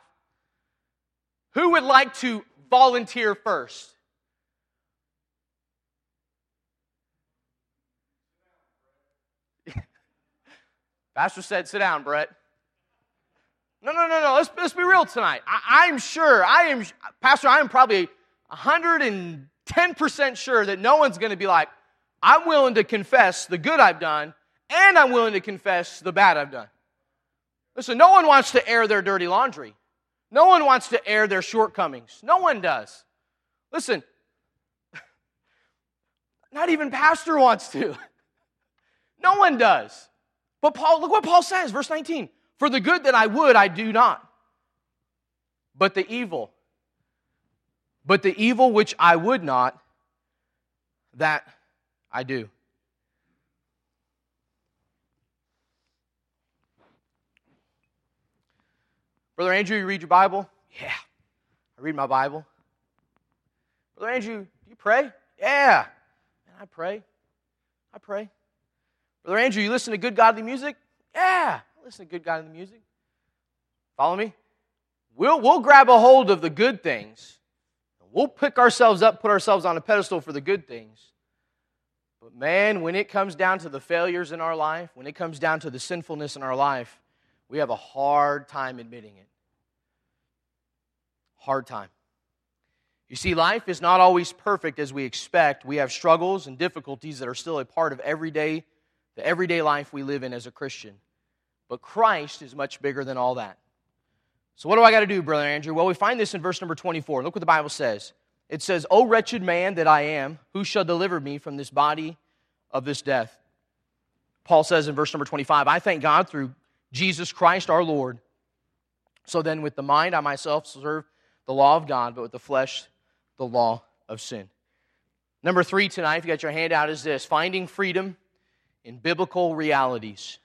Who would like to volunteer first? Pastor said, sit down, Brett. No, no, no, no. Let's, let's be real tonight. I, I'm sure, I am, Pastor, I am probably one hundred ten percent sure that no one's going to be like, I'm willing to confess the good I've done, and I'm willing to confess the bad I've done. Listen, no one wants to air their dirty laundry. No one wants to air their shortcomings. No one does. Listen, not even pastor wants to. No one does. But Paul, look what Paul says, verse nineteen. For the good that I would, I do not. But the evil, but the evil which I would not, that I do. Brother Andrew, you read your Bible? Yeah, I read my Bible. Brother Andrew, do you pray? Yeah, man, I pray. I pray. Brother Andrew, you listen to good godly music? Yeah, I listen to good godly music. Follow me? We'll, we'll grab a hold of the good things. We'll pick ourselves up, put ourselves on a pedestal for the good things. But man, when it comes down to the failures in our life, when it comes down to the sinfulness in our life, we have a hard time admitting it. Hard time. You see, life is not always perfect as we expect. We have struggles and difficulties that are still a part of everyday, the everyday life we live in as a Christian. But Christ is much bigger than all that. So what do I got to do, Brother Andrew? Well, we find this in verse number twenty-four. Look what the Bible says. It says, O wretched man that I am, who shall deliver me from this body of this death? Paul says in verse number twenty-five, I thank God through Jesus Christ our Lord. So then with the mind I myself serve the law of God, but with the flesh the law of sin. Number three tonight, if you got your hand out, is this. Finding freedom in biblical realities.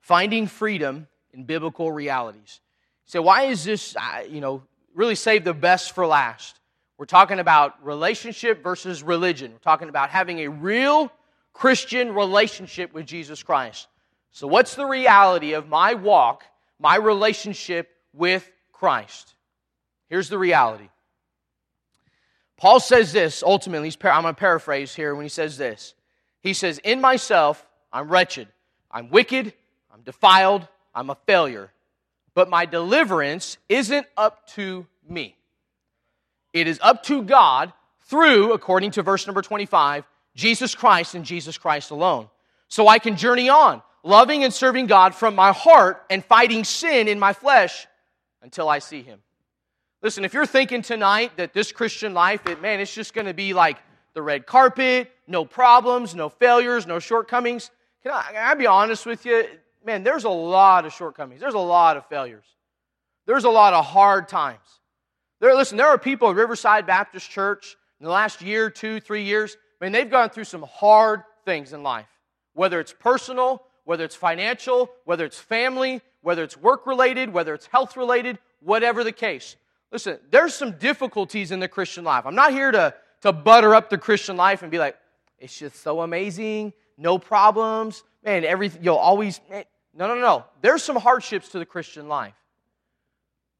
Finding freedom in biblical realities. So why is this, you know, really save the best for last? We're talking about relationship versus religion. We're talking about having a real Christian relationship with Jesus Christ. So what's the reality of my walk, my relationship with Christ? Here's the reality. Paul says this, ultimately, I'm going to paraphrase here when he says this. He says, in myself, I'm wretched, I'm wicked, I'm defiled, I'm a failure. But my deliverance isn't up to me. It is up to God through, according to verse number twenty-five, Jesus Christ and Jesus Christ alone. So I can journey on, loving and serving God from my heart and fighting sin in my flesh until I see Him. Listen, if you're thinking tonight that this Christian life, it, man, it's just going to be like the red carpet, no problems, no failures, no shortcomings. Can I, can I be honest with you? Man, there's a lot of shortcomings. There's a lot of failures. There's a lot of hard times. There, listen, there are people at Riverside Baptist Church in the last year, two, three years. Man, they've gone through some hard things in life, whether it's personal, whether it's financial, whether it's family, whether it's work-related, whether it's health-related, whatever the case. Listen, there's some difficulties in the Christian life. I'm not here to, to butter up the Christian life and be like, it's just so amazing, no problems. Man, everything, you'll always... Man, No, no, no. There's some hardships to the Christian life.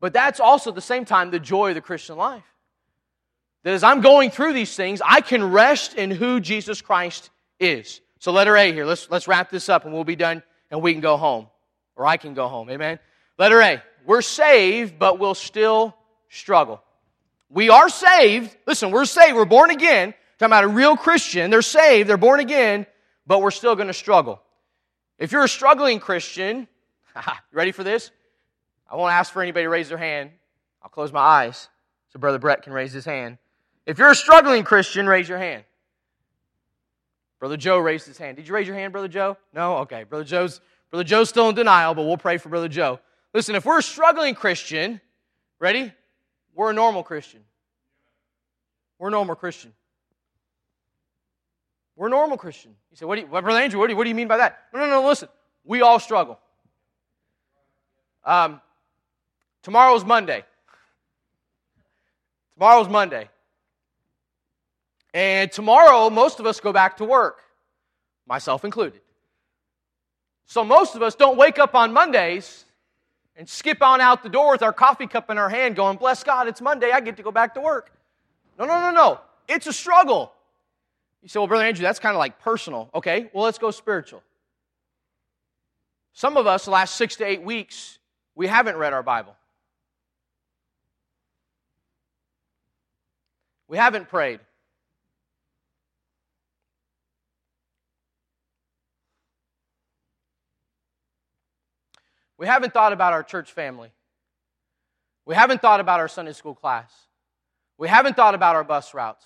But that's also at the same time the joy of the Christian life. That as I'm going through these things, I can rest in who Jesus Christ is. So letter A here. Let's, let's wrap this up and we'll be done and we can go home. Or I can go home. Amen? Letter A. We're saved, but we'll still struggle. We are saved. Listen, we're saved. We're born again. Talking about a real Christian. They're saved. They're born again. But we're still going to struggle. If you're a struggling Christian, ready for this? I won't ask for anybody to raise their hand. I'll close my eyes so Brother Brett can raise his hand. If you're a struggling Christian, raise your hand. Brother Joe raised his hand. Did you raise your hand, Brother Joe? No? Okay. Brother Joe's, Brother Joe's still in denial, but we'll pray for Brother Joe. Listen, if we're a struggling Christian, ready? We're a normal Christian. We're a normal Christian. We're a normal Christian. You say, what do you, Brother Andrew, what do you, what do you mean by that? No, no, no, listen. We all struggle. Um, tomorrow's Monday. Tomorrow's Monday. And tomorrow, most of us go back to work, myself included. So most of us don't wake up on Mondays and skip on out the door with our coffee cup in our hand going, bless God, it's Monday, I get to go back to work. No, no, no, no. It's a struggle. You say, well, Brother Andrew, that's kind of like personal. Okay, well, let's go spiritual. Some of us, the last six to eight weeks, we haven't read our Bible. We haven't prayed. We haven't thought about our church family. We haven't thought about our Sunday school class. We haven't thought about our bus routes.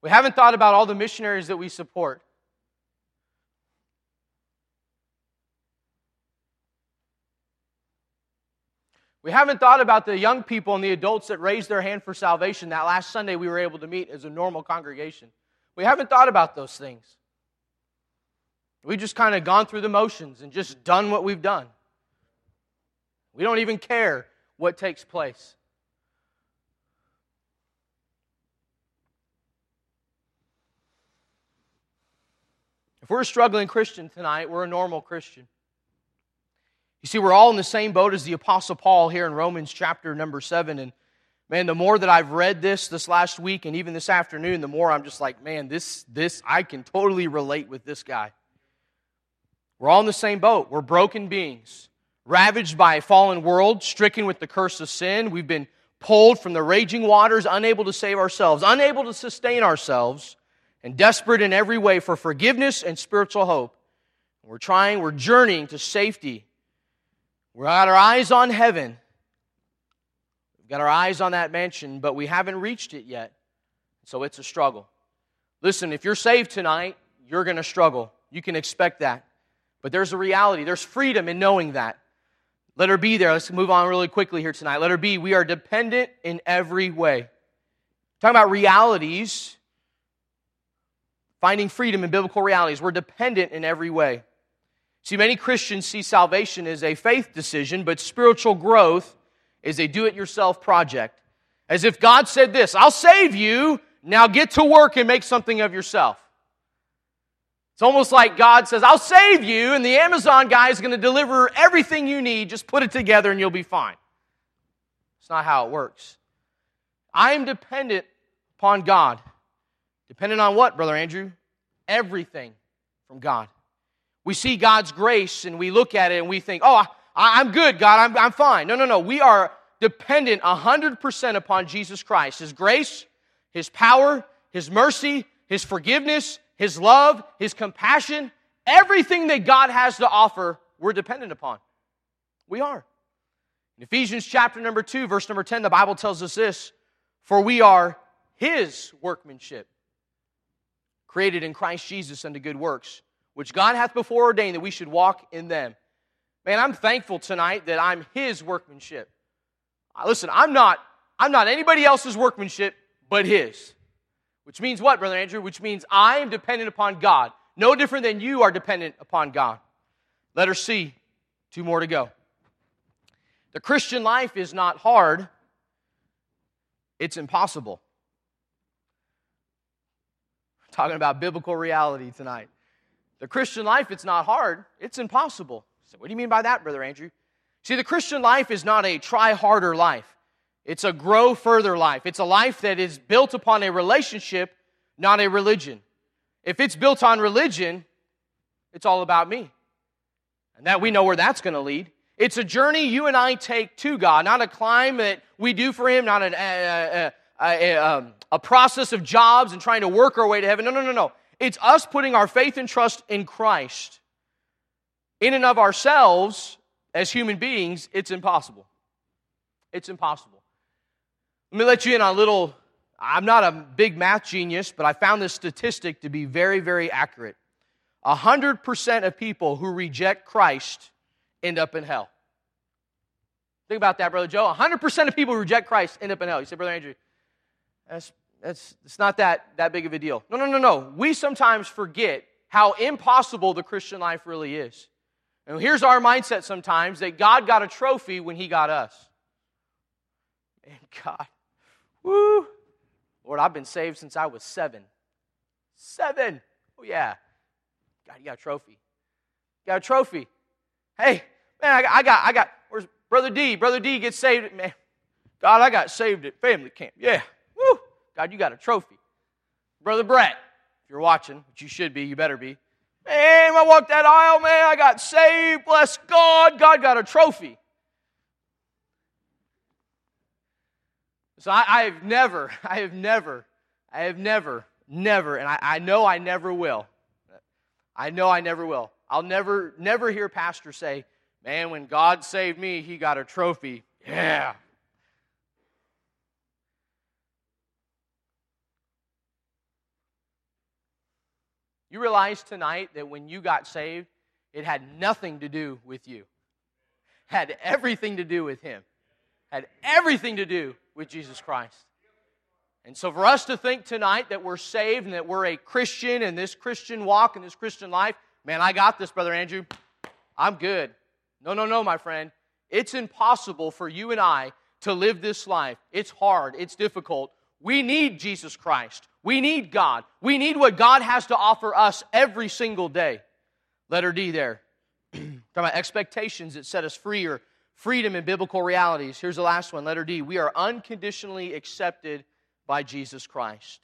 We haven't thought about all the missionaries that we support. We haven't thought about the young people and the adults that raised their hand for salvation that last Sunday we were able to meet as a normal congregation. We haven't thought about those things. We've just kind of gone through the motions and just done what we've done. We don't even care what takes place. If we're a struggling Christian tonight, we're a normal Christian. You see, we're all in the same boat as the Apostle Paul here in Romans chapter number seven. And man, the more that I've read this this last week and even this afternoon, the more I'm just like, man, this, this I can totally relate with this guy. We're all in the same boat. We're broken beings, ravaged by a fallen world, stricken with the curse of sin. We've been pulled from the raging waters, unable to save ourselves, unable to sustain ourselves, and desperate in every way for forgiveness and spiritual hope. We're trying, we're journeying to safety. We've got our eyes on heaven. We've got our eyes on that mansion, but we haven't reached it yet. So it's a struggle. Listen, if you're saved tonight, you're going to struggle. You can expect that. But there's a reality. There's freedom in knowing that. Let her be there. Let's move on really quickly here tonight. Let her be. We are dependent in every way. We're talking about realities, finding freedom in biblical realities. We're dependent in every way. See, many Christians see salvation as a faith decision, but spiritual growth is a do-it-yourself project. As if God said this, I'll save you, now get to work and make something of yourself. It's almost like God says, I'll save you, and the Amazon guy is going to deliver everything you need, just put it together and you'll be fine. It's not how it works. I am dependent upon God. Dependent on what, Brother Andrew? Everything from God. We see God's grace and we look at it and we think, oh, I, I'm good, God, I'm, I'm fine. No, no, no. We are dependent one hundred percent upon Jesus Christ. His grace, His power, His mercy, His forgiveness, His love, His compassion, everything that God has to offer, we're dependent upon. We are. In Ephesians chapter number two, verse number ten, the Bible tells us this, for we are His workmanship, created in Christ Jesus unto good works, which God hath before ordained that we should walk in them. Man, I'm thankful tonight that I'm His workmanship. Listen, I'm not, I'm not anybody else's workmanship but His. Which means what, Brother Andrew? Which means I am dependent upon God. No different than you are dependent upon God. Letter C, two more to go. The Christian life is not hard. It's impossible. We're talking about biblical reality tonight. The Christian life, it's not hard, it's impossible. So what do you mean by that, Brother Andrew? See, the Christian life is not a try harder life. It's a grow further life. It's a life that is built upon a relationship, not a religion. If it's built on religion, it's all about me. And that we know where that's going to lead. It's a journey you and I take to God, not a climb that we do for Him, not an, uh, uh, uh, uh, um, a process of jobs and trying to work our way to heaven. No, no, no, no. It's us putting our faith and trust in Christ. In and of ourselves, as human beings, it's impossible. It's impossible. Let me let you in on a little, I'm not a big math genius, but I found this statistic to be very, very accurate. one hundred percent of people who reject Christ end up in hell. Think about that, Brother Joe. one hundred percent of people who reject Christ end up in hell. You say, Brother Andrew, that's That's, it's not that, that big of a deal. No, no, no, no. We sometimes forget how impossible the Christian life really is. And here's our mindset sometimes, that God got a trophy when He got us. And God, woo. Lord, I've been saved since I was seven. Seven. Oh, yeah. God, you got a trophy. You got a trophy. Hey, man, I, I got, I got, where's Brother D? Brother D gets saved at, man. God, I got saved at family camp. Yeah. God, you got a trophy. Brother Brett, if you're watching, which you should be, you better be. Man, I walked that aisle, man, I got saved, bless God, God got a trophy. So I, I have never, I have never, I have never, never, and I, I know I never will. I know I never will. I'll never, never hear a pastor say, Man, when God saved me, he got a trophy. Yeah. You realize tonight that when you got saved, it had nothing to do with you. Had everything to do with him. Had everything to do with Jesus Christ. And so for us to think tonight that we're saved and that we're a Christian and this Christian walk and this Christian life, man, I got this, Brother Andrew. I'm good. No, no, no, my friend. It's impossible for you and I to live this life. It's hard. It's difficult. We need Jesus Christ. We need God. We need what God has to offer us every single day. Letter D there. Talking about expectations that set us free, or freedom in biblical realities. Here's the last one, letter D. We are unconditionally accepted by Jesus Christ.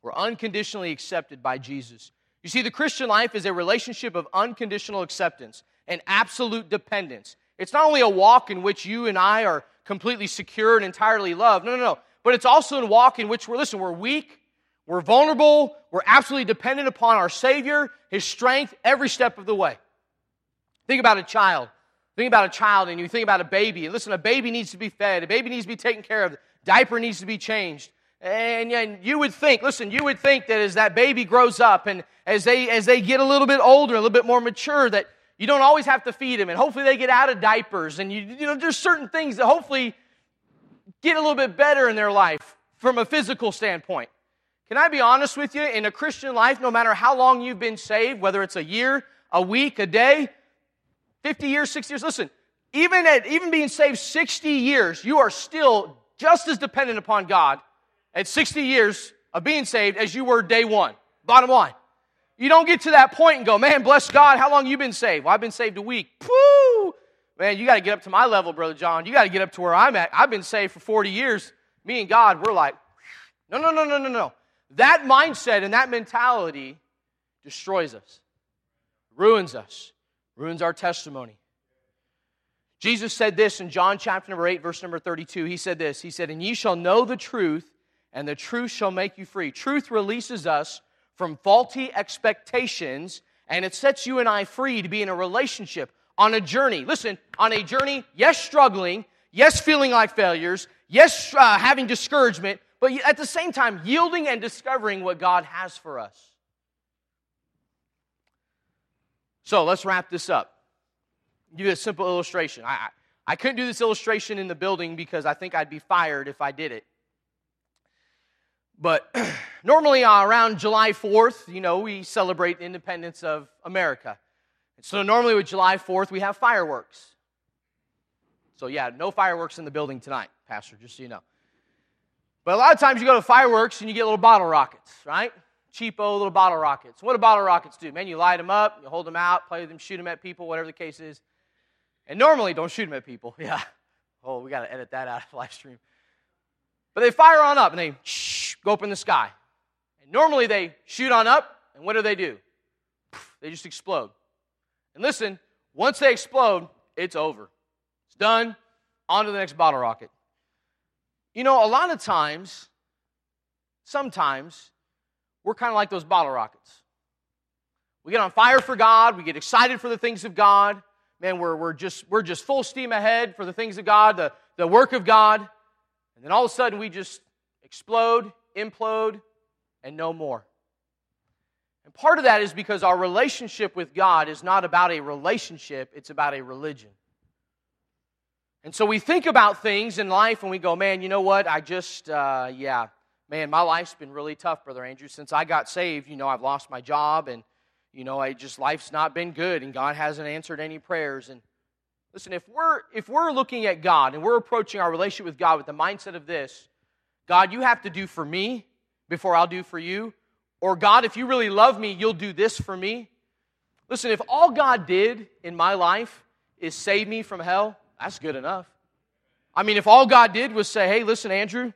We're unconditionally accepted by Jesus. You see, the Christian life is a relationship of unconditional acceptance and absolute dependence. It's not only a walk in which you and I are completely secure and entirely loved. No, no, no. But it's also a walk in which we're, listen, we're weak, we're vulnerable, we're absolutely dependent upon our Savior, his strength, every step of the way. Think about a child. Think about a child and you think about a baby. And listen, a baby needs to be fed. A baby needs to be taken care of. The diaper needs to be changed. And, and you would think, listen, you would think that as that baby grows up and as they as they get a little bit older, a little bit more mature, that you don't always have to feed them. And hopefully they get out of diapers. And, you, you know, there's certain things that hopefully get a little bit better in their life from a physical standpoint. Can I be honest with you? In a Christian life, no matter how long you've been saved, whether it's a year, a week, a day, fifty years, sixty years, listen, even at even being saved sixty years, you are still just as dependent upon God at sixty years of being saved as you were day one. Bottom line. You don't get to that point and go, man, bless God, how long you been saved? Well, I've been saved a week. Woo! Man, you got to get up to my level, Brother John. You got to get up to where I'm at. I've been saved for forty years. Me and God, we're like, no, no, no, no, no, no. That mindset and that mentality destroys us, ruins us, ruins our testimony. Jesus said this in John chapter number eight, verse number thirty-two. He said this. He said, and ye shall know the truth, and the truth shall make you free. Truth releases us from faulty expectations, and it sets you and I free to be in a relationship, on a journey. Listen, on a journey, yes, struggling, yes, feeling like failures, yes, uh, having discouragement, but at the same time, yielding and discovering what God has for us. So let's wrap this up. Do a simple illustration. I, I, I couldn't do this illustration in the building because I think I'd be fired if I did it. But normally uh, around July fourth, you know, we celebrate the independence of America. So normally with July fourth, we have fireworks. So yeah, no fireworks in the building tonight, Pastor, just so you know. But a lot of times you go to fireworks and you get little bottle rockets, right? Cheapo little bottle rockets. What do bottle rockets do? Man, you light them up, you hold them out, play with them, shoot them at people, whatever the case is. And normally, don't shoot them at people. Yeah. Oh, we got to edit that out of the live stream. But they fire on up and they shh, go up in the sky. And normally they shoot on up, and what do they do? They just explode. And listen, once they explode, it's over. It's done. On to the next bottle rocket. You know, a lot of times, sometimes, we're kind of like those bottle rockets. We get on fire for God. We get excited for the things of God. Man, we're, we're, just, we're just full steam ahead for the things of God, the, the work of God. And then all of a sudden, we just explode, implode, and no more. And part of that is because our relationship with God is not about a relationship, it's about a religion. And so we think about things in life and we go, man, you know what, I just, uh, yeah, man, my life's been really tough, Brother Andrew. Since I got saved, you know, I've lost my job and, you know, I just, life's not been good and God hasn't answered any prayers. And listen, if we're, if we're looking at God and we're approaching our relationship with God with the mindset of this, God, you have to do for me before I'll do for you. Or, God, if you really love me, you'll do this for me. Listen, if all God did in my life is save me from hell, that's good enough. I mean, if all God did was say, hey, listen, Andrew,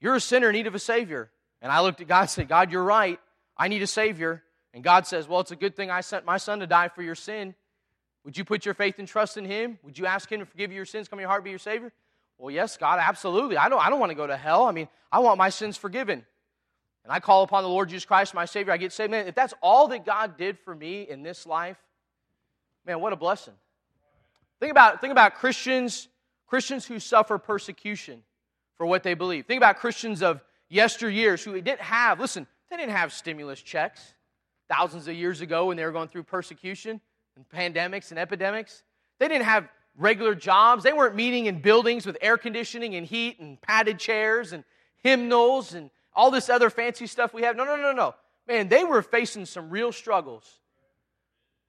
you're a sinner in need of a Savior. And I looked at God and said, God, you're right. I need a Savior. And God says, well, it's a good thing I sent my son to die for your sin. Would you put your faith and trust in him? Would you ask him to forgive you your sins, come in your heart, be your Savior? Well, yes, God, absolutely. I don't, I don't want to go to hell. I mean, I want my sins forgiven. And I call upon the Lord Jesus Christ, my Savior, I get saved. Man, if that's all that God did for me in this life, man, what a blessing. Think about, think about Christians, Christians who suffer persecution for what they believe. Think about Christians of yesteryears who didn't have, listen, they didn't have stimulus checks thousands of years ago when they were going through persecution and pandemics and epidemics. They didn't have regular jobs. They weren't meeting in buildings with air conditioning and heat and padded chairs and hymnals and all this other fancy stuff we have. No, no, no, no. Man, they were facing some real struggles,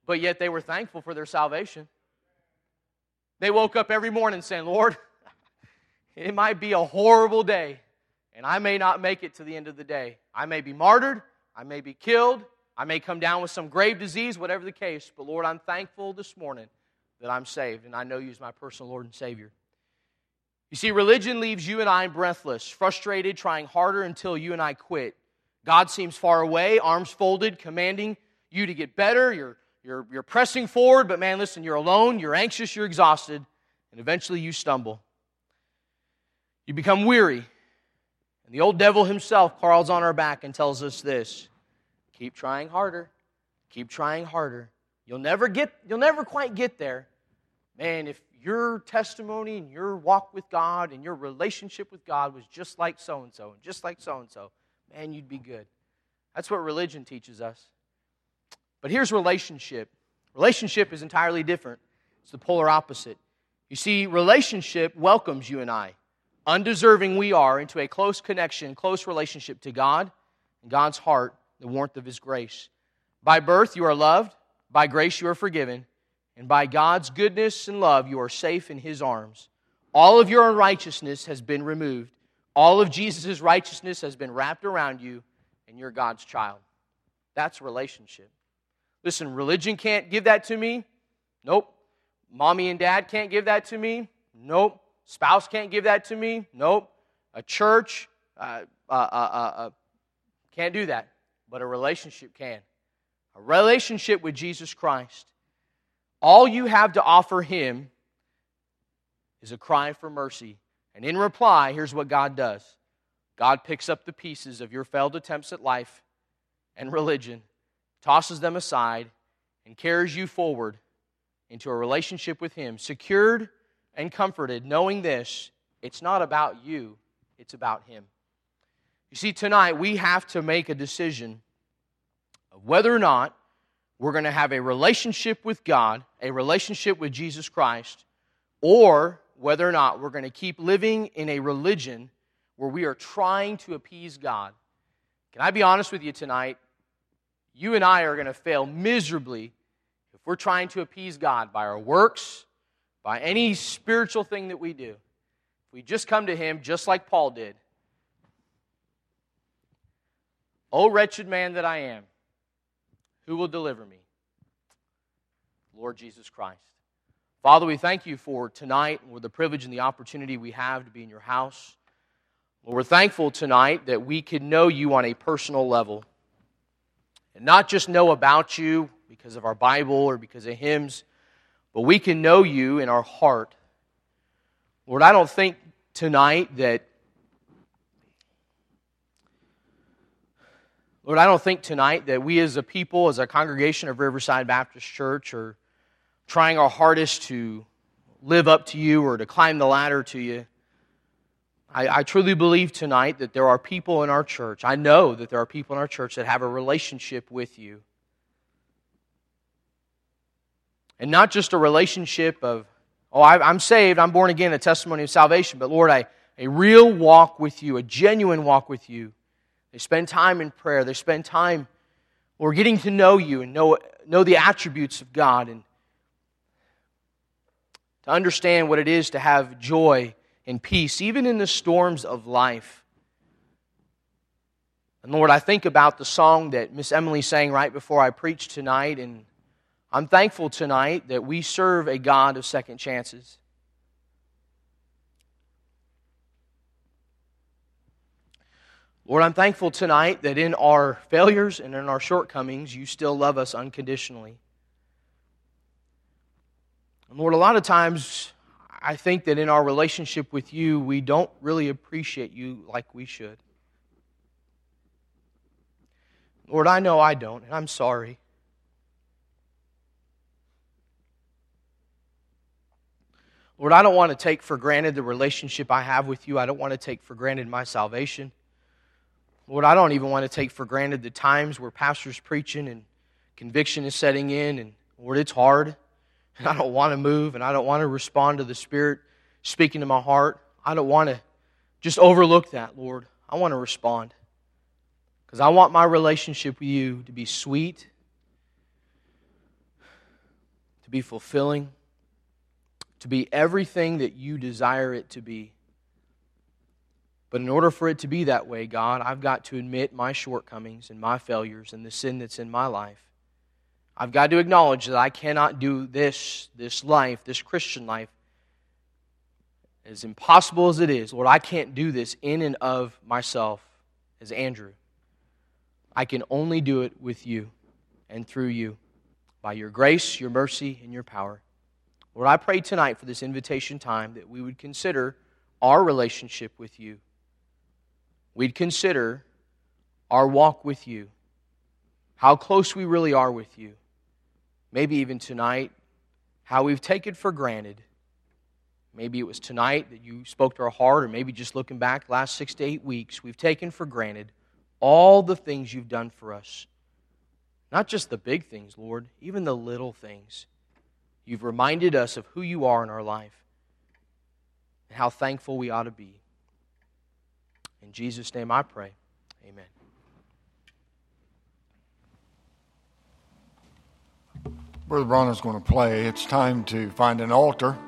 but yet they were thankful for their salvation. They woke up every morning saying, Lord, it might be a horrible day, and I may not make it to the end of the day. I may be martyred. I may be killed. I may come down with some grave disease, whatever the case. But Lord, I'm thankful this morning that I'm saved, and I know you as my personal Lord and Savior. You see, religion leaves you and I breathless, frustrated, trying harder until you and I quit. God seems far away, arms folded, commanding you to get better. You're, you're, you're pressing forward, but man, listen, you're alone, you're anxious, you're exhausted, and eventually you stumble. You become weary, and the old devil himself crawls on our back and tells us this: keep trying harder, keep trying harder. You'll never get, you'll never quite get there. Man, if your testimony and your walk with God and your relationship with God was just like so-and-so and just like so-and-so, man, you'd be good. That's what religion teaches us. But here's relationship. Relationship is entirely different. It's the polar opposite. You see, relationship welcomes you and I, undeserving we are, into a close connection, close relationship to God and God's heart, the warmth of His grace. By birth, you are loved. By grace, you are forgiven. And by God's goodness and love, you are safe in His arms. All of your unrighteousness has been removed. All of Jesus' righteousness has been wrapped around you, and you're God's child. That's relationship. Listen, religion can't give that to me. Nope. Mommy and dad can't give that to me. Nope. Spouse can't give that to me. Nope. A church uh, uh, uh, uh, can't do that, but a relationship can. A relationship with Jesus Christ. All you have to offer Him is a cry for mercy. And in reply, here's what God does. God picks up the pieces of your failed attempts at life and religion, tosses them aside, and carries you forward into a relationship with Him, secured and comforted, knowing this, it's not about you, it's about Him. You see, tonight we have to make a decision of whether or not we're going to have a relationship with God, a relationship with Jesus Christ, or whether or not we're going to keep living in a religion where we are trying to appease God. Can I be honest with you tonight? You and I are going to fail miserably if we're trying to appease God by our works, by any spiritual thing that we do. If we just come to Him just like Paul did. Oh, wretched man that I am, who will deliver me? Lord Jesus Christ. Father, we thank You for tonight, for the privilege and the opportunity we have to be in Your house. Lord, we're thankful tonight that we can know You on a personal level and not just know about You because of our Bible or because of hymns, but we can know You in our heart. Lord, I don't think tonight that, Lord, I don't think tonight that we as a people, as a congregation of Riverside Baptist Church, are trying our hardest to live up to You or to climb the ladder to You. I, I truly believe tonight that there are people in our church, I know that there are people in our church that have a relationship with You. And not just a relationship of, oh, I, I'm saved, I'm born again, a testimony of salvation, but Lord, I, a real walk with You, a genuine walk with You. They spend time in prayer, they spend time, Lord, getting to know You and know, know the attributes of God and to understand what it is to have joy and peace, even in the storms of life. And Lord, I think about the song that Miss Emily sang right before I preached tonight, and I'm thankful tonight that we serve a God of second chances. Lord, I'm thankful tonight that in our failures and in our shortcomings, You still love us unconditionally. And Lord, a lot of times, I think that in our relationship with You, we don't really appreciate You like we should. Lord, I know I don't, and I'm sorry. Lord, I don't want to take for granted the relationship I have with you. I don't want to take for granted my salvation. Lord, I don't even want to take for granted the times where pastor's preaching and conviction is setting in, and Lord, it's hard, and I don't want to move, and I don't want to respond to the Spirit speaking to my heart. I don't want to just overlook that, Lord. I want to respond, because I want my relationship with you to be sweet, to be fulfilling, to be everything that you desire it to be. But in order for it to be that way, God, I've got to admit my shortcomings and my failures and the sin that's in my life. I've got to acknowledge that I cannot do this, this life, this Christian life, as impossible as it is. Lord, I can't do this in and of myself as Andrew. I can only do it with you and through you, by your grace, your mercy, and your power. Lord, I pray tonight for this invitation time that we would consider our relationship with you. We'd consider our walk with you, how close we really are with you. Maybe even tonight, how we've taken for granted. Maybe it was tonight that you spoke to our heart, or maybe just looking back the last six to eight weeks, we've taken for granted all the things you've done for us. Not just the big things, Lord, even the little things. You've reminded us of who you are in our life and how thankful we ought to be. In Jesus' name I pray. Amen. Brother Bronner's going to play. It's time to find an altar.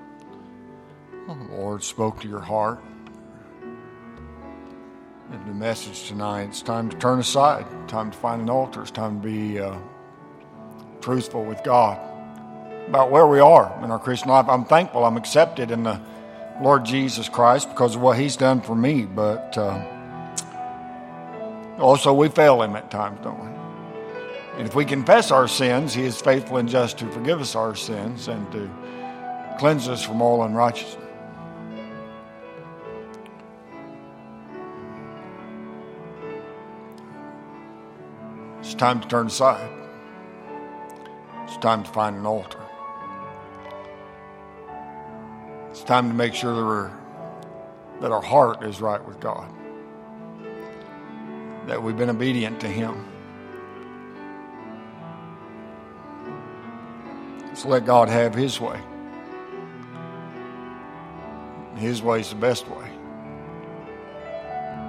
Oh, the Lord spoke to your heart in the message tonight. It's time to turn aside. Time to find an altar. It's time to be uh, truthful with God about where we are in our Christian life. I'm thankful I'm accepted in the Lord Jesus Christ because of what He's done for me, but uh, also we fail Him at times, don't we? And if we confess our sins, He is faithful and just to forgive us our sins and to cleanse us from all unrighteousness. It's time to turn aside. It's time to find an altar. It's time to make sure that, we're, that our heart is right with God, that we've been obedient to Him. Let's let God have His way. His way is the best way.